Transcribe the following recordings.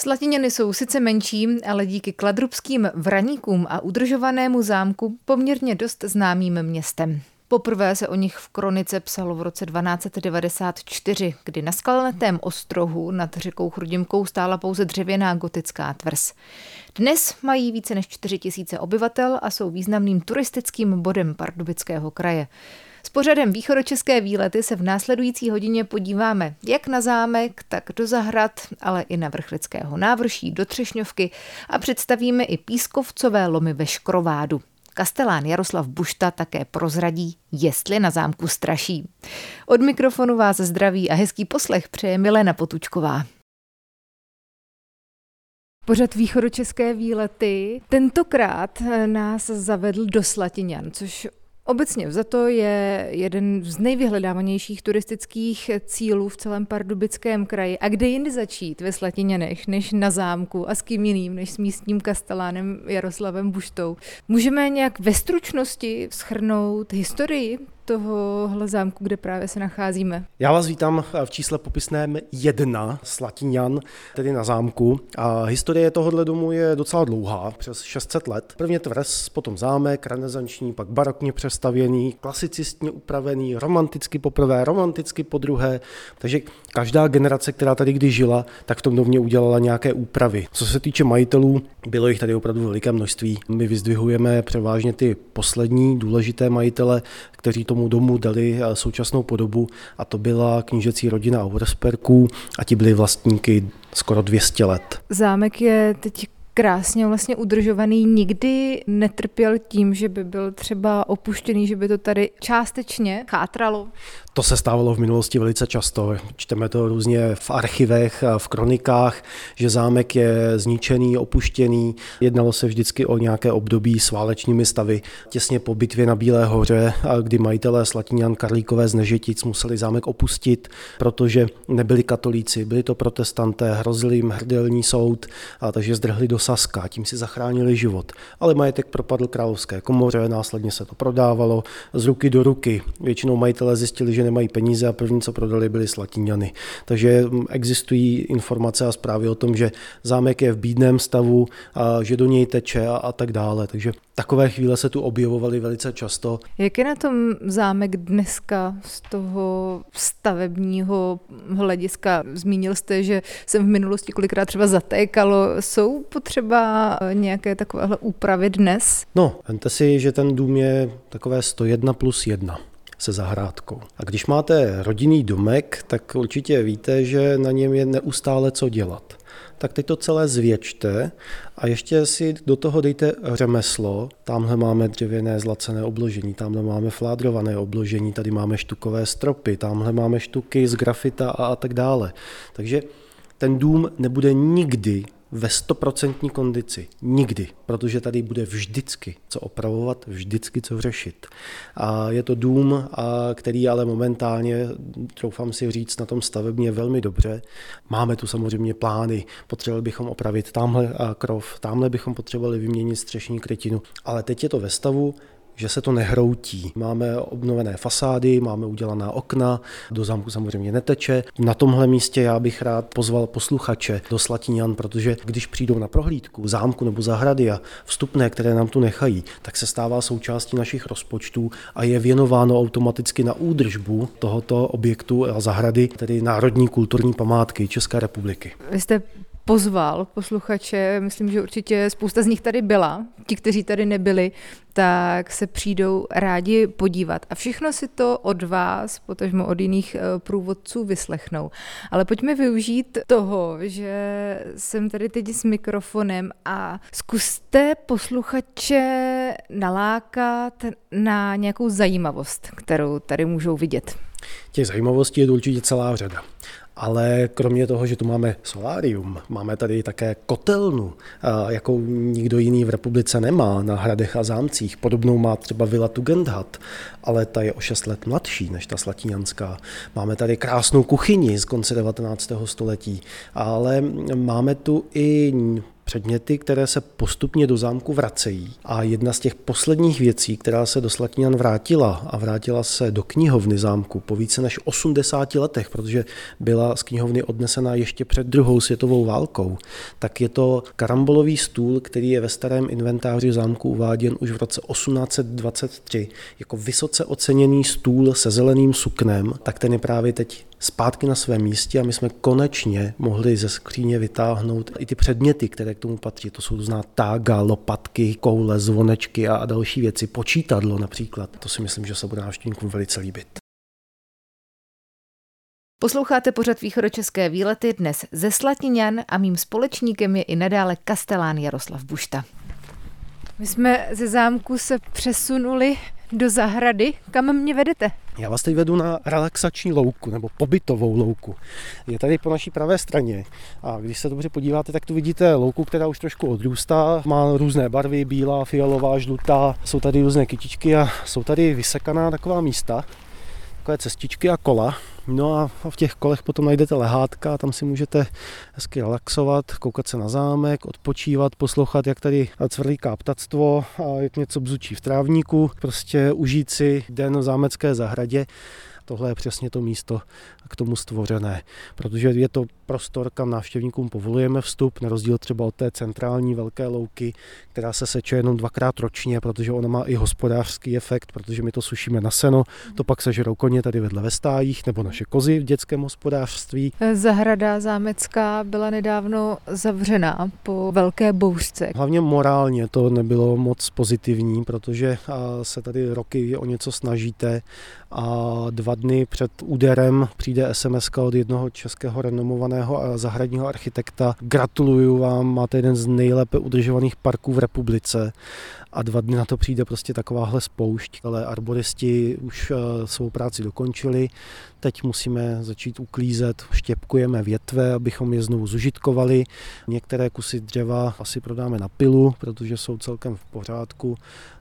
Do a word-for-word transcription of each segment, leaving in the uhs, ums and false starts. Slatiňany jsou sice menší, ale díky kladrubským vraníkům a udržovanému zámku poměrně dost známým městem. Poprvé se o nich v kronice psalo v roce dvanáct devadesát čtyři, kdy na skalnatém ostrohu nad řekou Chrudimkou stála pouze dřevěná gotická tvrz. Dnes mají více než čtyři tisíce obyvatel a jsou významným turistickým bodem Pardubického kraje. S pořadem Východočeské výlety se v následující hodině podíváme jak na zámek, tak do zahrad, ale i na Vrchlického návrší, do Třešňovky a představíme i pískovcové lomy ve Škrovádu. Kastelán Jaroslav Bušta také prozradí, jestli na zámku straší. Od mikrofonu vás zdraví a hezký poslech přeje Milena Potučková. Pořad Východočeské výlety tentokrát nás zavedl do Slatiňan, což obecně vzato je jeden z nejvyhledávanějších turistických cílů v celém Pardubickém kraji. A kde jindy začít ve Slatiňanech než na zámku a s kým jiným než s místním kastelánem Jaroslavem Buštou? Můžeme nějak ve stručnosti shrnout historii tohohle zámku, kde právě se nacházíme? Já vás vítám v čísle popisném jedna Slatiňan, tedy na zámku. A historie tohohle domu je docela dlouhá, přes šest set let. Prvně tvrz, potom zámek, renesanční, pak barokně přestavěný, klasicistně upravený, romanticky poprvé, romanticky podruhé. Takže každá generace, která tady kdy žila, tak v tom domě udělala nějaké úpravy. Co se týče majitelů, bylo jich tady opravdu veliké množství. My vyzdvihujeme převážně ty poslední důležité majitele, kteří tomu domu dali současnou podobu, a to byla knížecí rodina Auerspergů a ti byli vlastníky skoro dvě stě let. Zámek je teď krásně vlastně udržovaný, nikdy netrpěl tím, že by byl třeba opuštěný, že by to tady částečně chátralo. To se stávalo v minulosti velice často. Čteme to různě v archivech, v kronikách, že zámek je zničený, opuštěný. Jednalo se vždycky o nějaké období s válečnými stavy. Těsně po bitvě na Bílé hoře, kdy majitelé Slatiňan Jan Karlíkové z Nežetic museli zámek opustit, protože nebyli katolíci, byli to protestanté, hrozil jim hrdelní soud, a takže zdrhli do Saska, tím si zachránili život. Ale majetek propadl královské komoře, následně se to prodávalo z ruky do ruky. Většinou majitelé zjistili, že nemají peníze a první, co prodali, byli Slatiňany. Takže existují informace a zprávy o tom, že zámek je v bídném stavu, a že do něj teče a, a tak dále. Takže takové chvíle se tu objevovaly velice často. Jak je na tom zámek dneska z toho stavebního hlediska? Zmínil jste, že jsem v minulosti kolikrát třeba zatékalo. Jsou potřeba nějaké takovéhle úpravy dnes? No, vemte si, že ten dům je takové sto jedna plus jedna. Se zahrádkou. A když máte rodinný domek, tak určitě víte, že na něm je neustále co dělat. Tak teď to celé zvětšte a ještě si do toho dejte řemeslo. Tamhle máme dřevěné zlacené obložení, tamhle máme fládrované obložení, tady máme štukové stropy, tamhle máme štuky z grafita a, a tak dále. Takže ten dům nebude nikdy ve stoprocentní kondici. Nikdy. Protože tady bude vždycky co opravovat, vždycky co řešit. A je to dům, a který ale momentálně, troufám si říct, na tom stavebně velmi dobře. Máme tu samozřejmě plány. Potřebovali bychom opravit tamhle krov, tamhle bychom potřebovali vyměnit střešní krytinu. Ale teď je to ve stavu, že se to nehroutí. Máme obnovené fasády, máme udělaná okna, do zámku samozřejmě neteče. Na tomhle místě já bych rád pozval posluchače do Slatiňan, protože když přijdou na prohlídku zámku nebo zahrady a vstupné, které nám tu nechají, tak se stává součástí našich rozpočtů a je věnováno automaticky na údržbu tohoto objektu a zahrady, tedy národní kulturní památky České republiky. Vy jste pozval posluchače, myslím, že určitě spousta z nich tady byla, ti, kteří tady nebyli, tak se přijdou rádi podívat. A všechno si to od vás, potažmo od jiných průvodců, vyslechnou. Ale pojďme využít toho, že jsem tady teď s mikrofonem, a zkuste posluchače nalákat na nějakou zajímavost, kterou tady můžou vidět. Těch zajímavostí je určitě celá řada. Ale kromě toho, že tu máme solárium, máme tady také kotelnu, jakou nikdo jiný v republice nemá na hradech a zámcích. Podobnou má třeba vila Tugendhat, ale ta je o šest let mladší než ta slatiňanská. Máme tady krásnou kuchyni z konce devatenáctého století, ale máme tu i předměty, které se postupně do zámku vracejí. A jedna z těch posledních věcí, která se do Slatiňan vrátila a vrátila se do knihovny zámku po více než osmdesáti letech, protože byla z knihovny odnesena ještě před druhou světovou válkou, tak je to karambolový stůl, který je ve starém inventáři zámku uváděn už v roce osmnáct dvacet tři jako vysoce oceněný stůl se zeleným suknem, tak ten je právě teď zpátky na svém místě a my jsme konečně mohli ze skříně vytáhnout i ty předměty, které k tomu patří. To jsou různá tága, lopatky, koule, zvonečky a další věci. Počítadlo například. To si myslím, že se bude návštěvníkům velice líbit. Posloucháte pořad Východočeské výlety dnes ze Slatiňan a mým společníkem je i nadále kastelán Jaroslav Bušta. My jsme ze zámku se přesunuli do zahrady. Kam mě vedete? Já vás teď vedu na relaxační louku, nebo pobytovou louku. Je tady po naší pravé straně a když se dobře podíváte, tak tu vidíte louku, která už trošku odrůstá. Má různé barvy, bílá, fialová, žlutá. Jsou tady různé kytičky a jsou tady vysekaná taková místa, takové cestičky a kola. No a v těch kolech potom najdete lehátka, tam si můžete hezky relaxovat, koukat se na zámek, odpočívat, poslouchat, jak tady cvrlíká ptactvo a jak něco bzučí v trávníku, prostě užít si den v zámecké zahradě. Tohle je přesně to místo k tomu stvořené, protože je to prostor, kam návštěvníkům povolujeme vstup, na rozdíl třeba od té centrální velké louky, která se seče jenom dvakrát ročně, protože ona má i hospodářský efekt, protože my to sušíme na seno, to pak sežerou koně tady vedle ve stájích, nebo naše kozy v dětském hospodářství. Zahrada zámecká byla nedávno zavřená po velké bouřce. Hlavně morálně to nebylo moc pozitivní, protože se tady roky o něco snažíte a dva dny před úderem přijde es em eska od jednoho českého renomovaného a zahradního architekta. Gratuluju vám, máte jeden z nejlépe udržovaných parků v republice. A dva dny na to přijde prostě takováhle spoušť. Ale arboristi už svou práci dokončili. Teď musíme začít uklízet, štěpkujeme větve, abychom je znovu zužitkovali. Některé kusy dřeva asi prodáme na pilu, protože jsou celkem v pořádku.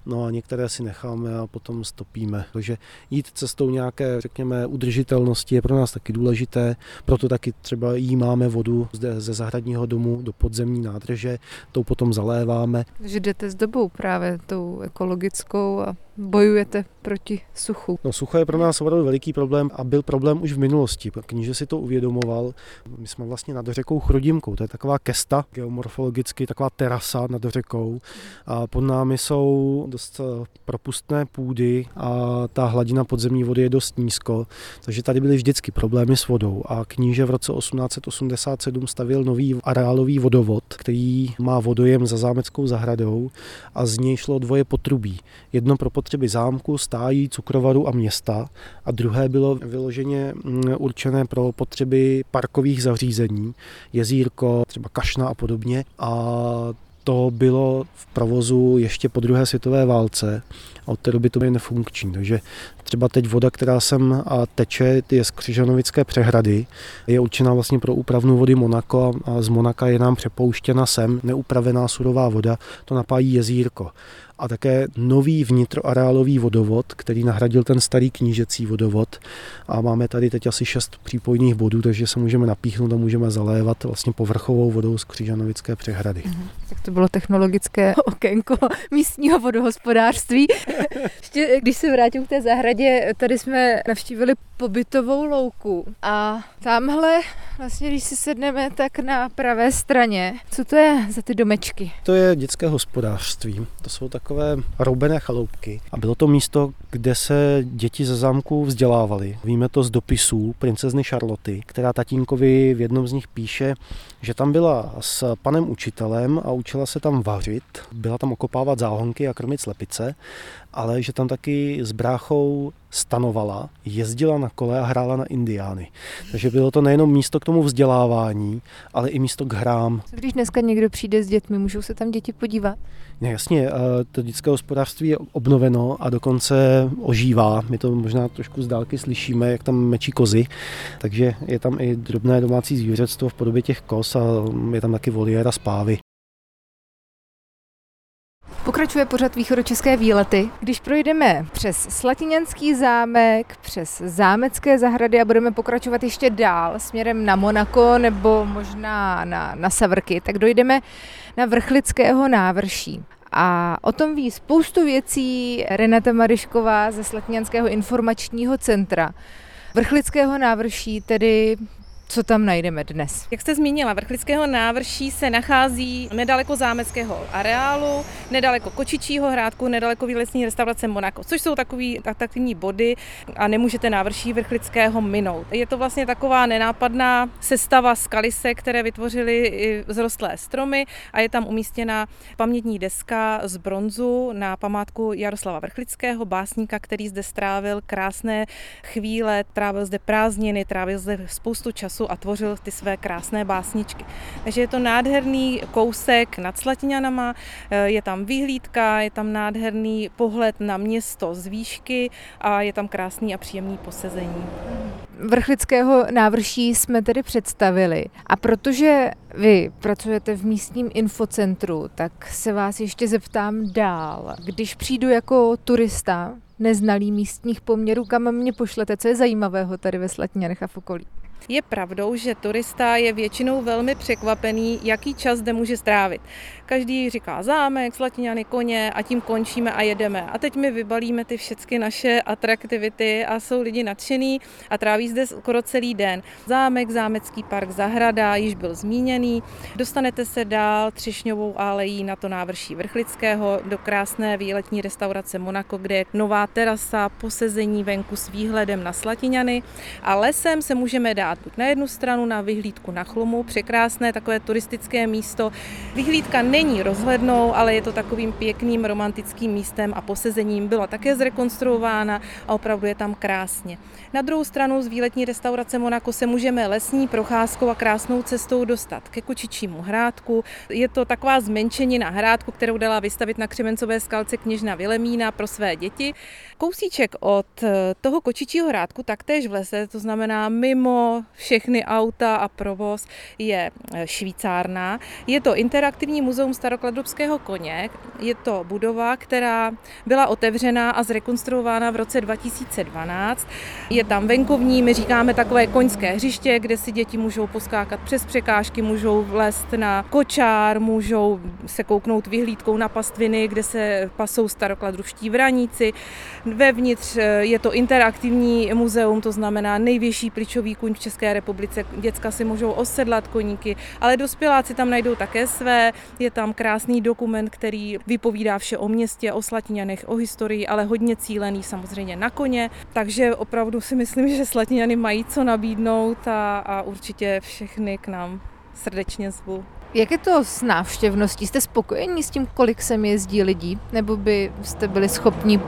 No a některé si necháme a potom stopíme. Takže jít cestou nějaké, řekněme, udržitelnosti je pro nás taky důležité. Proto taky třeba jí máme vodu zde ze zahradního domu do podzemní nádrže, tou potom zaléváme. Takže jdete s dobou právě tou ekologickou a bojujete proti suchu. No, sucho je pro nás opravdu veliký problém a byl problém už v minulosti. Kníže si to uvědomoval. My jsme vlastně nad řekou Chrudimkou. To je taková kesta, geomorfologicky taková terasa nad řekou. A pod námi jsou dost propustné půdy a ta hladina podzemní vody je dost nízko. Takže tady byly vždycky problémy s vodou. A kníže v roce osmnáct osmdesát sedm stavěl nový areálový vodovod, který má vodojem za zámeckou zahradou a z něj šlo dvoje potrubí. Jedno pro potřeby zámku, stájí, cukrovaru a města a druhé bylo vyloženě určené pro potřeby parkových zařízení, jezírko, třeba kašna a podobně a to bylo v provozu ještě po druhé světové válce a od té doby to je nefunkční, takže třeba teď voda, která sem teče, je z Křižanovické přehrady, je určená vlastně pro úpravnu vody Monako a z Monaka je nám přepouštěna sem neupravená surová voda, to napájí jezírko. A také nový vnitroareálový vodovod, který nahradil ten starý knížecí vodovod. A máme tady teď asi šest přípojných bodů, takže se můžeme napíchnout a můžeme zalévat vlastně povrchovou vodou z Křižanovické přehrady. Tak to bylo technologické okénko místního vodohospodářství. Ještě, když se vrátím k té zahradě, tady jsme navštívili pobytovou louku a tamhle, vlastně když si sedneme, tak na pravé straně. Co to je za ty domečky? To je dětské hospodářství. To jsou tak takové roubené chaloupky a bylo to místo, kde se děti ze zámku vzdělávaly. Víme to z dopisů princezny Charloty, která tatínkovi v jednom z nich píše, že tam byla s panem učitelem a učila se tam vařit, byla tam okopávat záhonky a krmit slepice, ale že tam taky s bráchou stanovala, jezdila na kole a hrála na indiány. Takže bylo to nejenom místo k tomu vzdělávání, ale i místo k hrám. Co když dneska někdo přijde s dětmi, můžou se tam děti podívat? No, jasně, to dětské hospodářství je obnoveno a dokonce ožívá. My to možná trošku z dálky slyšíme, jak tam mečí kozy, takže je tam i drobné domácí zvířectvo v podobě těch koz a je tam taky voliéra s pávy. Pokračuje pořad Východočeské výlety. Když projdeme přes Slatiňanský zámek, přes zámecké zahrady a budeme pokračovat ještě dál směrem na Monako nebo možná na, na Savrky, tak dojdeme na Vrchlického návrší. A o tom ví spoustu věcí Renata Marišková ze Slatňanského informačního centra. Vrchlického návrší tedy... Co tam najdeme dnes? Jak jste zmínila, Vrchlického návrší se nachází nedaleko zámeckého areálu, nedaleko Kočičího hrádku, nedaleko výletní restaurace Monako, což jsou takový atraktivní body a nemůžete návrší Vrchlického minout. Je to vlastně taková nenápadná sestava z kalise, které vytvořily vzrostlé stromy a je tam umístěna pamětní deska z bronzu na památku Jaroslava Vrchlického, básníka, který zde strávil krásné chvíle, trávil zde prázdniny, trávil zde spoustu času a tvořil ty své krásné básničky. Takže je to nádherný kousek nad Slatiňanama, je tam vyhlídka, je tam nádherný pohled na město z výšky a je tam krásný a příjemný posezení. Vrchlického návrší jsme tedy představili a protože vy pracujete v místním infocentru, tak se vás ještě zeptám dál. Když přijdu jako turista, neznalý místních poměrů, kam mě pošlete, co je zajímavého tady ve Slatiňanech a v okolí? Je pravdou, že turista je většinou velmi překvapený, jaký čas zde může strávit. Každý říká zámek, Slatiňany, koně a tím končíme a jedeme. A teď my vybalíme ty všechny naše atraktivity a jsou lidi nadšený a tráví zde skoro celý den. Zámek, zámecký park, zahrada, již byl zmíněný. Dostanete se dál Třešňovou alejí na to návrší Vrchlického do krásné výletní restaurace Monako, kde je nová terasa, posezení venku s výhledem na Slatiňany a lesem se můžeme dát na jednu stranu na vyhlídku na Chlumu, překrásné takové turistické místo. Vyhlídka není rozhlednou, ale je to takovým pěkným romantickým místem a posezením. Byla také zrekonstruována a opravdu je tam krásně. Na druhou stranu z výletní restaurace Monako se můžeme lesní procházkou a krásnou cestou dostat ke Kočičímu hrádku. Je to taková zmenšenina hrádku, kterou dala vystavit na Křemencové skalce kněžna Vilemína pro své děti. Kousíček od toho Kočičího hrádku taktéž v lese, to znamená mimo všechny auta a provoz, je švýcárna. Je to interaktivní muzeum starokladrubského koně. Je to budova, která byla otevřena a zrekonstruována v roce dva tisíce dvanáct. Je tam venkovní, my říkáme takové koňské hřiště, kde si děti můžou poskákat přes překážky, můžou vlézt na kočár, můžou se kouknout vyhlídkou na pastviny, kde se pasou starokladrubští vraníci. Vevnitř je to interaktivní muzeum, to znamená největší plyčový kůň v České republice, děcka si můžou osedlat koníky, ale dospěláci tam najdou také své, je tam krásný dokument, který vypovídá vše o městě, o Slatiňanech, o historii, ale hodně cílený samozřejmě na koně, takže opravdu si myslím, že Slatiňany mají co nabídnout a, a určitě všechny k nám srdečně zvu. Jak je to s návštěvností? Jste spokojení s tím, kolik sem jezdí lidí? Nebo byste byli schopni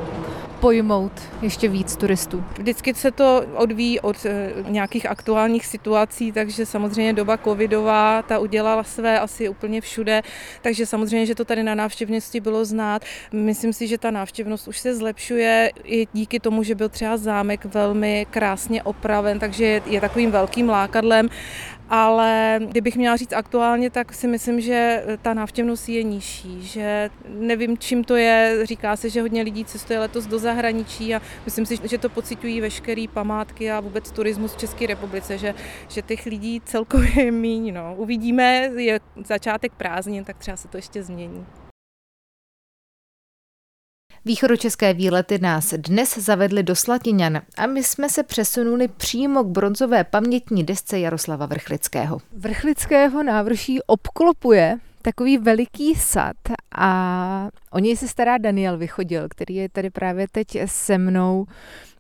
pojmout ještě víc turistů? Vždycky se to odvíjí od e, nějakých aktuálních situací, takže samozřejmě doba covidová, ta udělala své asi úplně všude, takže samozřejmě, že to tady na návštěvnosti bylo znát. Myslím si, že ta návštěvnost už se zlepšuje i díky tomu, že byl třeba zámek velmi krásně opraven, takže je, je takovým velkým lákadlem. Ale kdybych měla říct aktuálně, tak si myslím, že ta návštěvnost je nižší, že nevím, čím to je, říká se, že hodně lidí cestuje letos do zahraničí a myslím si, že to pociťují veškeré památky a vůbec turismus v České republice, že, že těch lidí celkově je míň. No. Uvidíme, je začátek prázdnin, tak třeba se to ještě změní. Východočeské výlety nás dnes zavedly do Slatiňan a my jsme se přesunuli přímo k bronzové pamětní desce Jaroslava Vrchlického. Vrchlického návrší obklopuje takový veliký sad a o něj se stará Daniel Vychodil, který je tady právě teď se mnou.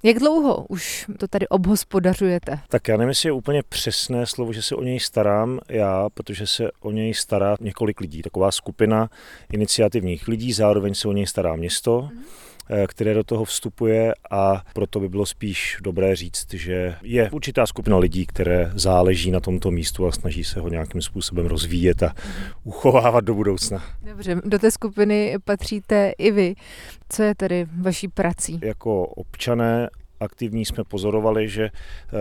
Jak dlouho už to tady obhospodařujete? Tak já nevím, jestli je úplně přesné slovo, že se o něj starám já, protože se o něj stará několik lidí, taková skupina iniciativních lidí, zároveň se o něj stará město, které do toho vstupuje a proto by bylo spíš dobré říct, že je určitá skupina lidí, které záleží na tomto místu a snaží se ho nějakým způsobem rozvíjet a uchovávat do budoucna. Dobře, do té skupiny patříte i vy. Co je tedy vaší prací? Jako občané aktivní, jsme pozorovali, že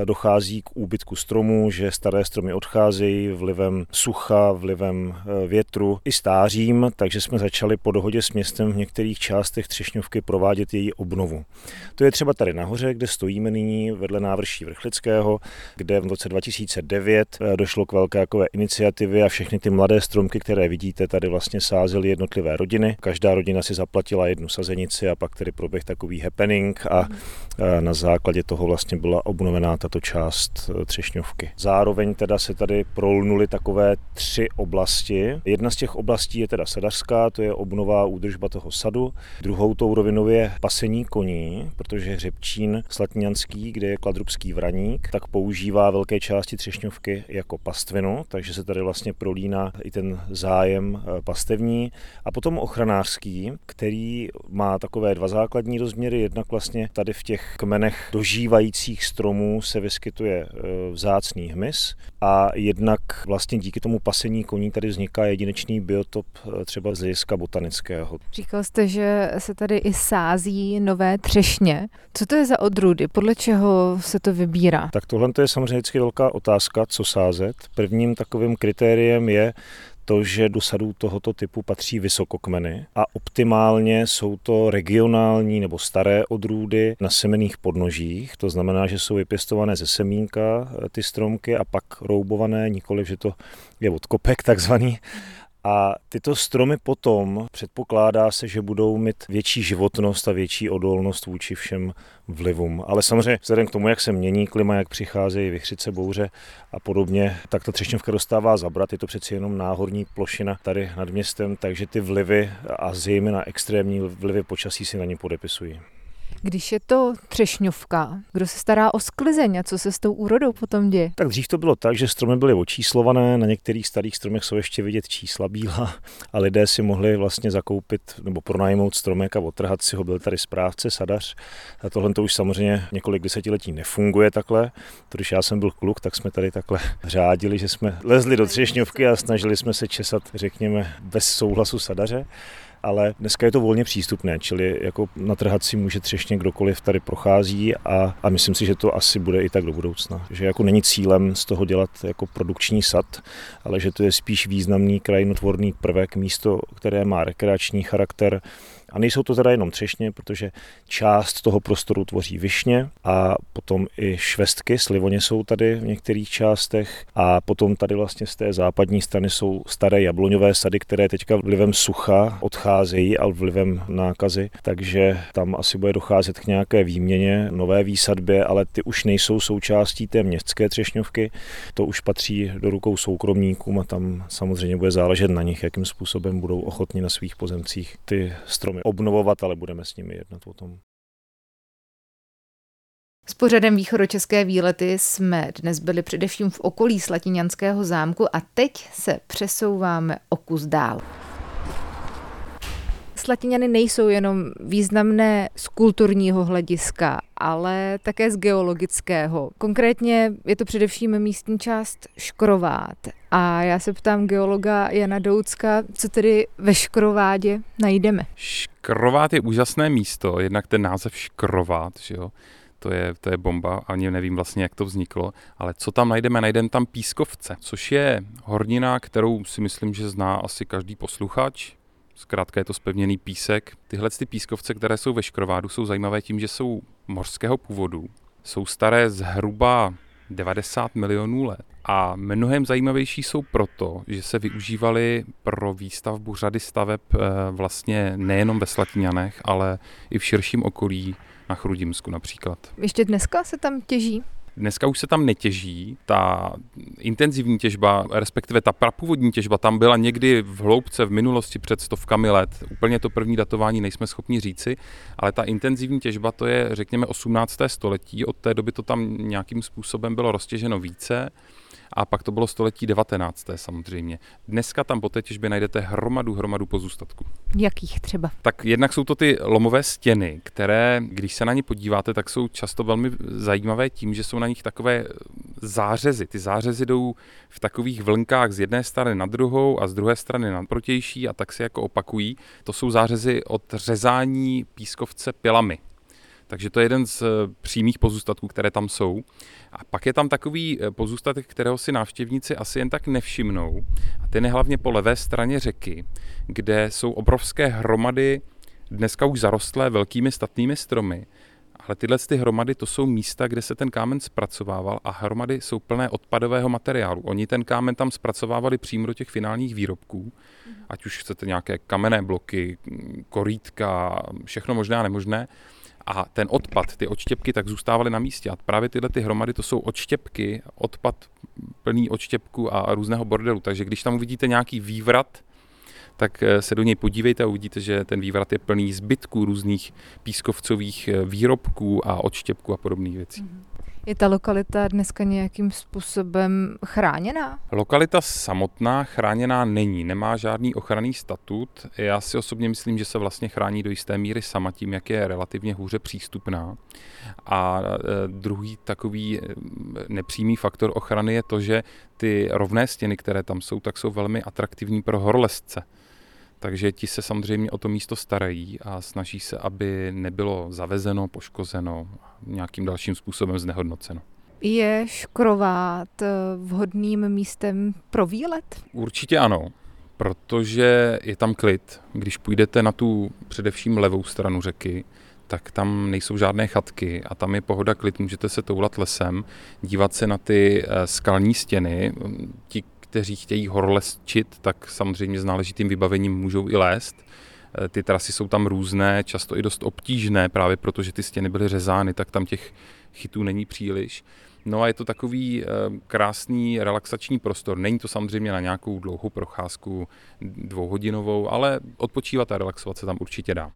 dochází k úbytku stromů, že staré stromy odcházejí vlivem sucha, vlivem větru i stářím, takže jsme začali po dohodě s městem v některých částech Třešňovky provádět její obnovu. To je třeba tady nahoře, kde stojíme nyní vedle návrší Vrchlického, kde v roce dva tisíce devět došlo k velké takové iniciativě a všechny ty mladé stromky, které vidíte, tady vlastně sázely jednotlivé rodiny. Každá rodina si zaplatila jednu sazenici a pak tedy proběh takový happening a na základě toho vlastně byla obnovená tato část Třešňovky. Zároveň teda se tady prolnuly takové tři oblasti. Jedna z těch oblastí je teda sadařská, to je obnova údržba toho sadu. Druhou tou rovinou je pasení koní, protože Hřebčín Slatňanský, kde je Kladrubský vraník, tak používá velké části Třešňovky jako pastvinu, takže se tady vlastně prolíná i ten zájem pastevní. A potom ochranářský, který má takové dva základní rozměry. Jednak vlastně tady v těch kmenech dožívajících stromů se vyskytuje vzácný hmyz a jednak vlastně díky tomu pasení koní tady vzniká jedinečný biotop třeba z hlediska botanického. Říkal jste, že se tady i sází nové třešně. Co to je za odrůdy? Podle čeho se to vybírá? Tak tohle to je samozřejmě vždycky velká otázka, co sázet. Prvním takovým kritériem je to, že do sadů tohoto typu patří vysokokmeny a optimálně jsou to regionální nebo staré odrůdy na semenných podnožích, to znamená, že jsou vypěstované ze semínka ty stromky a pak roubované, nikoliv, že to je od kopek takzvaný. A tyto stromy potom předpokládá se, že budou mít větší životnost a větší odolnost vůči všem vlivům. Ale samozřejmě vzhledem k tomu, jak se mění klima, jak přicházejí vichřice, bouře a podobně, tak ta Třešňovka dostává zabrat. Je to přeci jenom náhorní plošina tady nad městem, takže ty vlivy a zejména extrémní vlivy počasí si na ně podepisují. Když je to Třešňovka, kdo se stará o sklizeň a co se s tou úrodou potom děje? Tak dřív to bylo tak, že stromy byly očíslované, na některých starých stromech jsou ještě vidět čísla bílá a lidé si mohli vlastně zakoupit nebo pronajmout stromek a otrhat si ho, byl tady správce, sadař. A tohle to už samozřejmě několik desetiletí nefunguje takhle. To, když já jsem byl kluk, tak jsme tady takhle řádili, že jsme lezli do Třešňovky a snažili jsme se česat, řekněme, bez souhlasu sadaře. Ale dneska je to volně přístupné, čili jako na trhat si může třešně kdokoliv tady prochází a, a myslím si, že to asi bude i tak do budoucna. Že jako není cílem z toho dělat jako produkční sad, ale že to je spíš významný krajinotvorný prvek, místo, které má rekreační charakter. A nejsou to teda jenom třešně, protože část toho prostoru tvoří višně a potom i švestky, slivoně jsou tady v některých částech a potom tady vlastně z té západní strany jsou staré jabloňové sady, které teďka vlivem sucha odcházejí a vlivem nákazy, takže tam asi bude docházet k nějaké výměně, nové výsadbě, ale ty už nejsou součástí té městské Třešňovky, to už patří do rukou soukromníkům a tam samozřejmě bude záležet na nich, jakým způsobem budou ochotni na svých pozemcích ty stromy obnovovat, ale budeme s nimi jednat o tom. S pořadem Východočeské výlety jsme dnes byli především v okolí Slatiňanského zámku a teď se přesouváme o kus dál. Slatiňany nejsou jenom významné z kulturního hlediska, ale také z geologického. Konkrétně je to především místní část Škrovád. A já se ptám geologa Jana Doucka, co tedy ve Škrovádě najdeme? Škrovád je úžasné místo, jednak ten název Škrovád, že jo? To je, to je bomba, ani nevím vlastně, jak to vzniklo, ale co tam najdeme, najdeme tam pískovce, což je hornina, kterou si myslím, že zná asi každý posluchač. Zkrátka je to zpevněný písek. Tyhle ty pískovce, které jsou ve Škrovádu, jsou zajímavé tím, že jsou mořského původu. Jsou staré zhruba devadesát milionů let. A mnohem zajímavější jsou proto, že se využívaly pro výstavbu řady staveb vlastně nejenom ve Slatiňanech, ale i v širším okolí na Chrudimsku například. Ještě dneska se tam těží? Dneska už se tam netěží, ta intenzivní těžba, respektive ta prapůvodní těžba tam byla někdy v hloubce v minulosti před stovkami let. Úplně to první datování nejsme schopni říci, ale ta intenzivní těžba to je řekněme osmnácté století, od té doby to tam nějakým způsobem bylo roztěženo více a pak to bylo století devatenácté samozřejmě. Dneska tam po té těžbě najdete hromadu, hromadu pozůstatků. Jakých třeba? Tak jednak jsou to ty lomové stěny, které, když se na ně podíváte, tak jsou často velmi zajímavé tím, že jsou na nich takové zářezy. Ty zářezy jdou v takových vlnkách z jedné strany na druhou a z druhé strany na protější a tak se jako opakují. To jsou zářezy od řezání pískovce pilami. Takže to je jeden z přímých pozůstatků, které tam jsou. A pak je tam takový pozůstatek, kterého si návštěvníci asi jen tak nevšimnou. A ten je hlavně po levé straně řeky, kde jsou obrovské hromady, dneska už zarostlé velkými statnými stromy. Ale tyhle ty hromady, to jsou místa, kde se ten kámen zpracovával, a hromady jsou plné odpadového materiálu. Oni ten kámen tam zpracovávali přímo do těch finálních výrobků, ať už chcete nějaké kamenné bloky, korýtka, všechno možné a nemožné. A ten odpad, ty odštěpky, tak zůstávaly na místě. A právě tyhle ty hromady, to jsou odštěpky, odpad plný odštěpku a různého bordelu. Takže když tam uvidíte nějaký vývrat, tak se do něj podívejte a uvidíte, že ten vývrat je plný zbytků různých pískovcových výrobků a odštěpků a podobných věcí. Je ta lokalita dneska nějakým způsobem chráněná? Lokalita samotná chráněná není, nemá žádný ochranný statut. Já si osobně myslím, že se vlastně chrání do jisté míry sama tím, jak je relativně hůře přístupná. A druhý takový nepřímý faktor ochrany je to, že ty rovné stěny, které tam jsou, tak jsou velmi atraktivní pro horolezce. Takže ti se samozřejmě o to místo starají a snaží se, aby nebylo zavezeno, poškozeno, nějakým dalším způsobem znehodnoceno. Je Škrovád vhodným místem pro výlet? Určitě ano, protože je tam klid. Když půjdete na tu především levou stranu řeky, tak tam nejsou žádné chatky a tam je pohoda, klid, můžete se toulat lesem, dívat se na ty skalní stěny, ti kteří chtějí horolezčit, tak samozřejmě s náležitým vybavením můžou i lézt. Ty trasy jsou tam různé, často i dost obtížné, právě protože ty stěny byly řezány, tak tam těch chytů není příliš. No a je to takový krásný relaxační prostor. Není to samozřejmě na nějakou dlouhou procházku dvouhodinovou, ale odpočívat a relaxovat se tam určitě dá.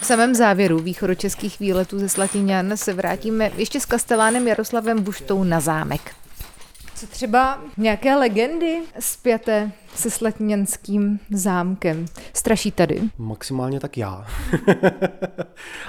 V samém závěru východočeských výletů ze Slatiňan se vrátíme ještě s kastelánem Jaroslavem Buštou na zámek. Co třeba nějaké legendy spjaté se slatňanským zámkem? Straší tady? Maximálně tak já.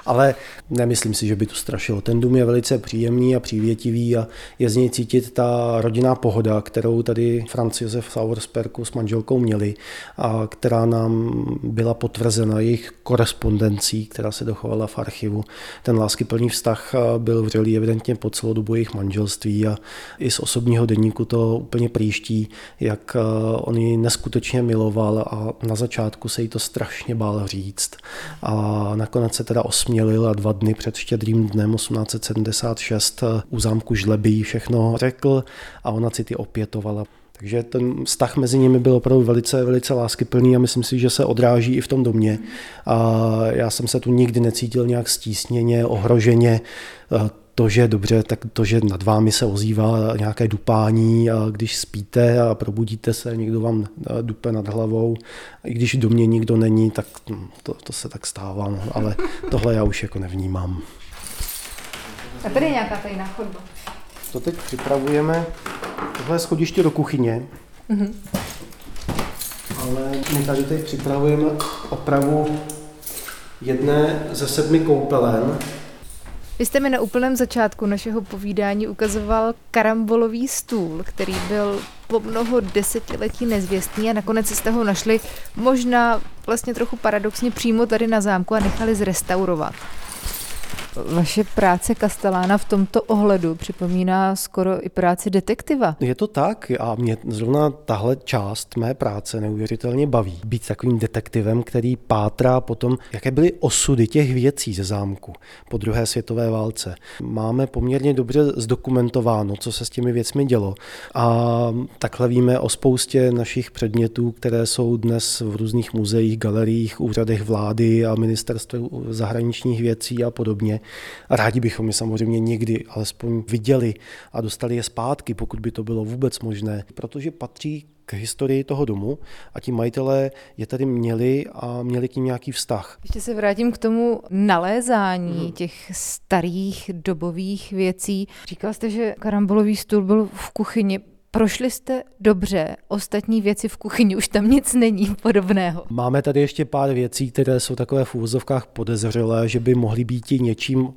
Ale nemyslím si, že by to strašilo. Ten dům je velice příjemný a přívětivý a je z něj cítit ta rodinná pohoda, kterou tady Franz Josef Auersperg s manželkou měli a která nám byla potvrzena jejich korespondencí, která se dochovala v archivu. Ten láskyplný vztah byl vřelý evidentně po celou dobu jejich manželství a i z osobního deníku to úplně příští, jak oni neskutečně miloval a na začátku se jí to strašně bál říct. A nakonec se teda osmělil a dva dny před štědrým dnem osmnáct set sedmdesát šest u zámku Žlebí všechno řekl a ona si ty opětovala. Takže ten vztah mezi nimi byl opravdu velice, velice láskyplný a myslím si, že se odráží i v tom domě. A já jsem se tu nikdy necítil nějak stísněně, ohroženě. To, že dobře, tak to, že nad vámi se ozývá nějaké dupání a když spíte a probudíte se, někdo vám dupe nad hlavou. I když v domě nikdo není, tak to, to se tak stává, no. Ale tohle já už jako nevnímám. A tady je nějaká tajná chodba. To teď připravujeme. Tohle je schodiště do kuchyně. Mm-hmm. Ale my tady teď připravujeme opravu jedné ze sedmi koupelen. Vy jste mi na úplném začátku našeho povídání ukazoval karambolový stůl, který byl po mnoho desetiletí nezvěstný a nakonec jste ho našli možná vlastně trochu paradoxně přímo tady na zámku a nechali zrestaurovat. Vaše práce kastelána v tomto ohledu připomíná skoro i práci detektiva. Je to tak a mě zrovna tahle část mé práce neuvěřitelně baví. Být takovým detektivem, který pátrá po tom, jaké byly osudy těch věcí ze zámku po druhé světové válce. Máme poměrně dobře zdokumentováno, co se s těmi věcmi dělo a takhle víme o spoustě našich předmětů, které jsou dnes v různých muzeích, galeriích, úřadech vlády a ministerstvu zahraničních věcí a podobně. A rádi bychom je samozřejmě někdy alespoň viděli a dostali je zpátky, pokud by to bylo vůbec možné, protože patří k historii toho domu a ti majitelé je tady měli a měli k nim nějaký vztah. Ještě se vrátím k tomu nalézání hmm. těch starých dobových věcí. Říkal jste, že karambolový stůl byl v kuchyni. Prošli jste dobře, ostatní věci v kuchyni, už tam nic není podobného. Máme tady ještě pár věcí, které jsou takové v úvozovkách podezřelé, že by mohly být i něčím,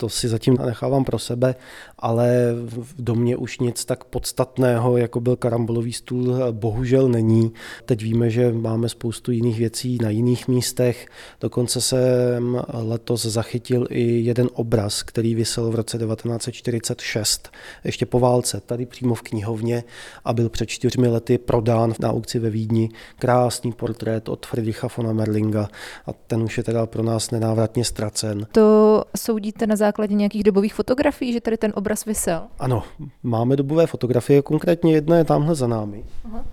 to si zatím nechávám pro sebe, ale v domě už nic tak podstatného, jako byl karambolový stůl, bohužel není. Teď víme, že máme spoustu jiných věcí na jiných místech. Dokonce jsem letos zachytil i jeden obraz, který visel v roce devatenáct set čtyřicet šest, ještě po válce, tady přímo v knihovně a byl před čtyřmi lety prodán na aukci ve Vídni. Krásný portrét od Friedricha von Amerlinga a ten už je teda pro nás nenávratně ztracen. To soudíte na základě nějakých dobových fotografií, že tady ten obraz visel? Ano, máme dobové fotografie, konkrétně jedna je tamhle za námi. Aha.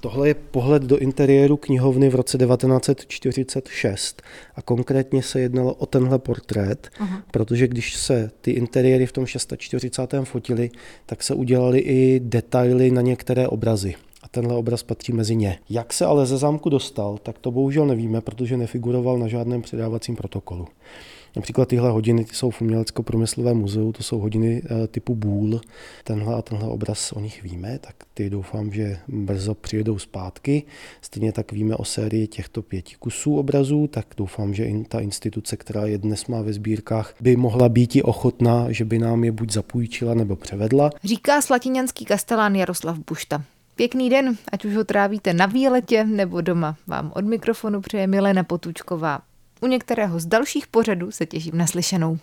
Tohle je pohled do interiéru knihovny v roce devatenáct set čtyřicet šest a konkrétně se jednalo o tenhle portrét, aha, protože když se ty interiéry v tom čtyřicátém šestém fotily, tak se udělali i detaily na některé obrazy. A tenhle obraz patří mezi ně. Jak se ale ze zámku dostal, tak to bohužel nevíme, protože nefiguroval na žádném předávacím protokolu. Například tyhle hodiny ty jsou v Umělecko-průmyslovém muzeu, to jsou hodiny typu bůl. Tenhle a tenhle obraz o nich víme, tak ty doufám, že brzo přijedou zpátky. Stejně tak víme o sérii těchto pěti kusů obrazů, tak doufám, že i ta instituce, která je dnes má ve sbírkách, by mohla být i ochotná, že by nám je buď zapůjčila nebo převedla. Říká slatiňanský kastelán Jaroslav Bušta. Pěkný den, ať už ho trávíte na výletě nebo doma. Vám od mikrofonu přeje Milena Potučková. U některého z dalších pořadů se těším na slyšenou.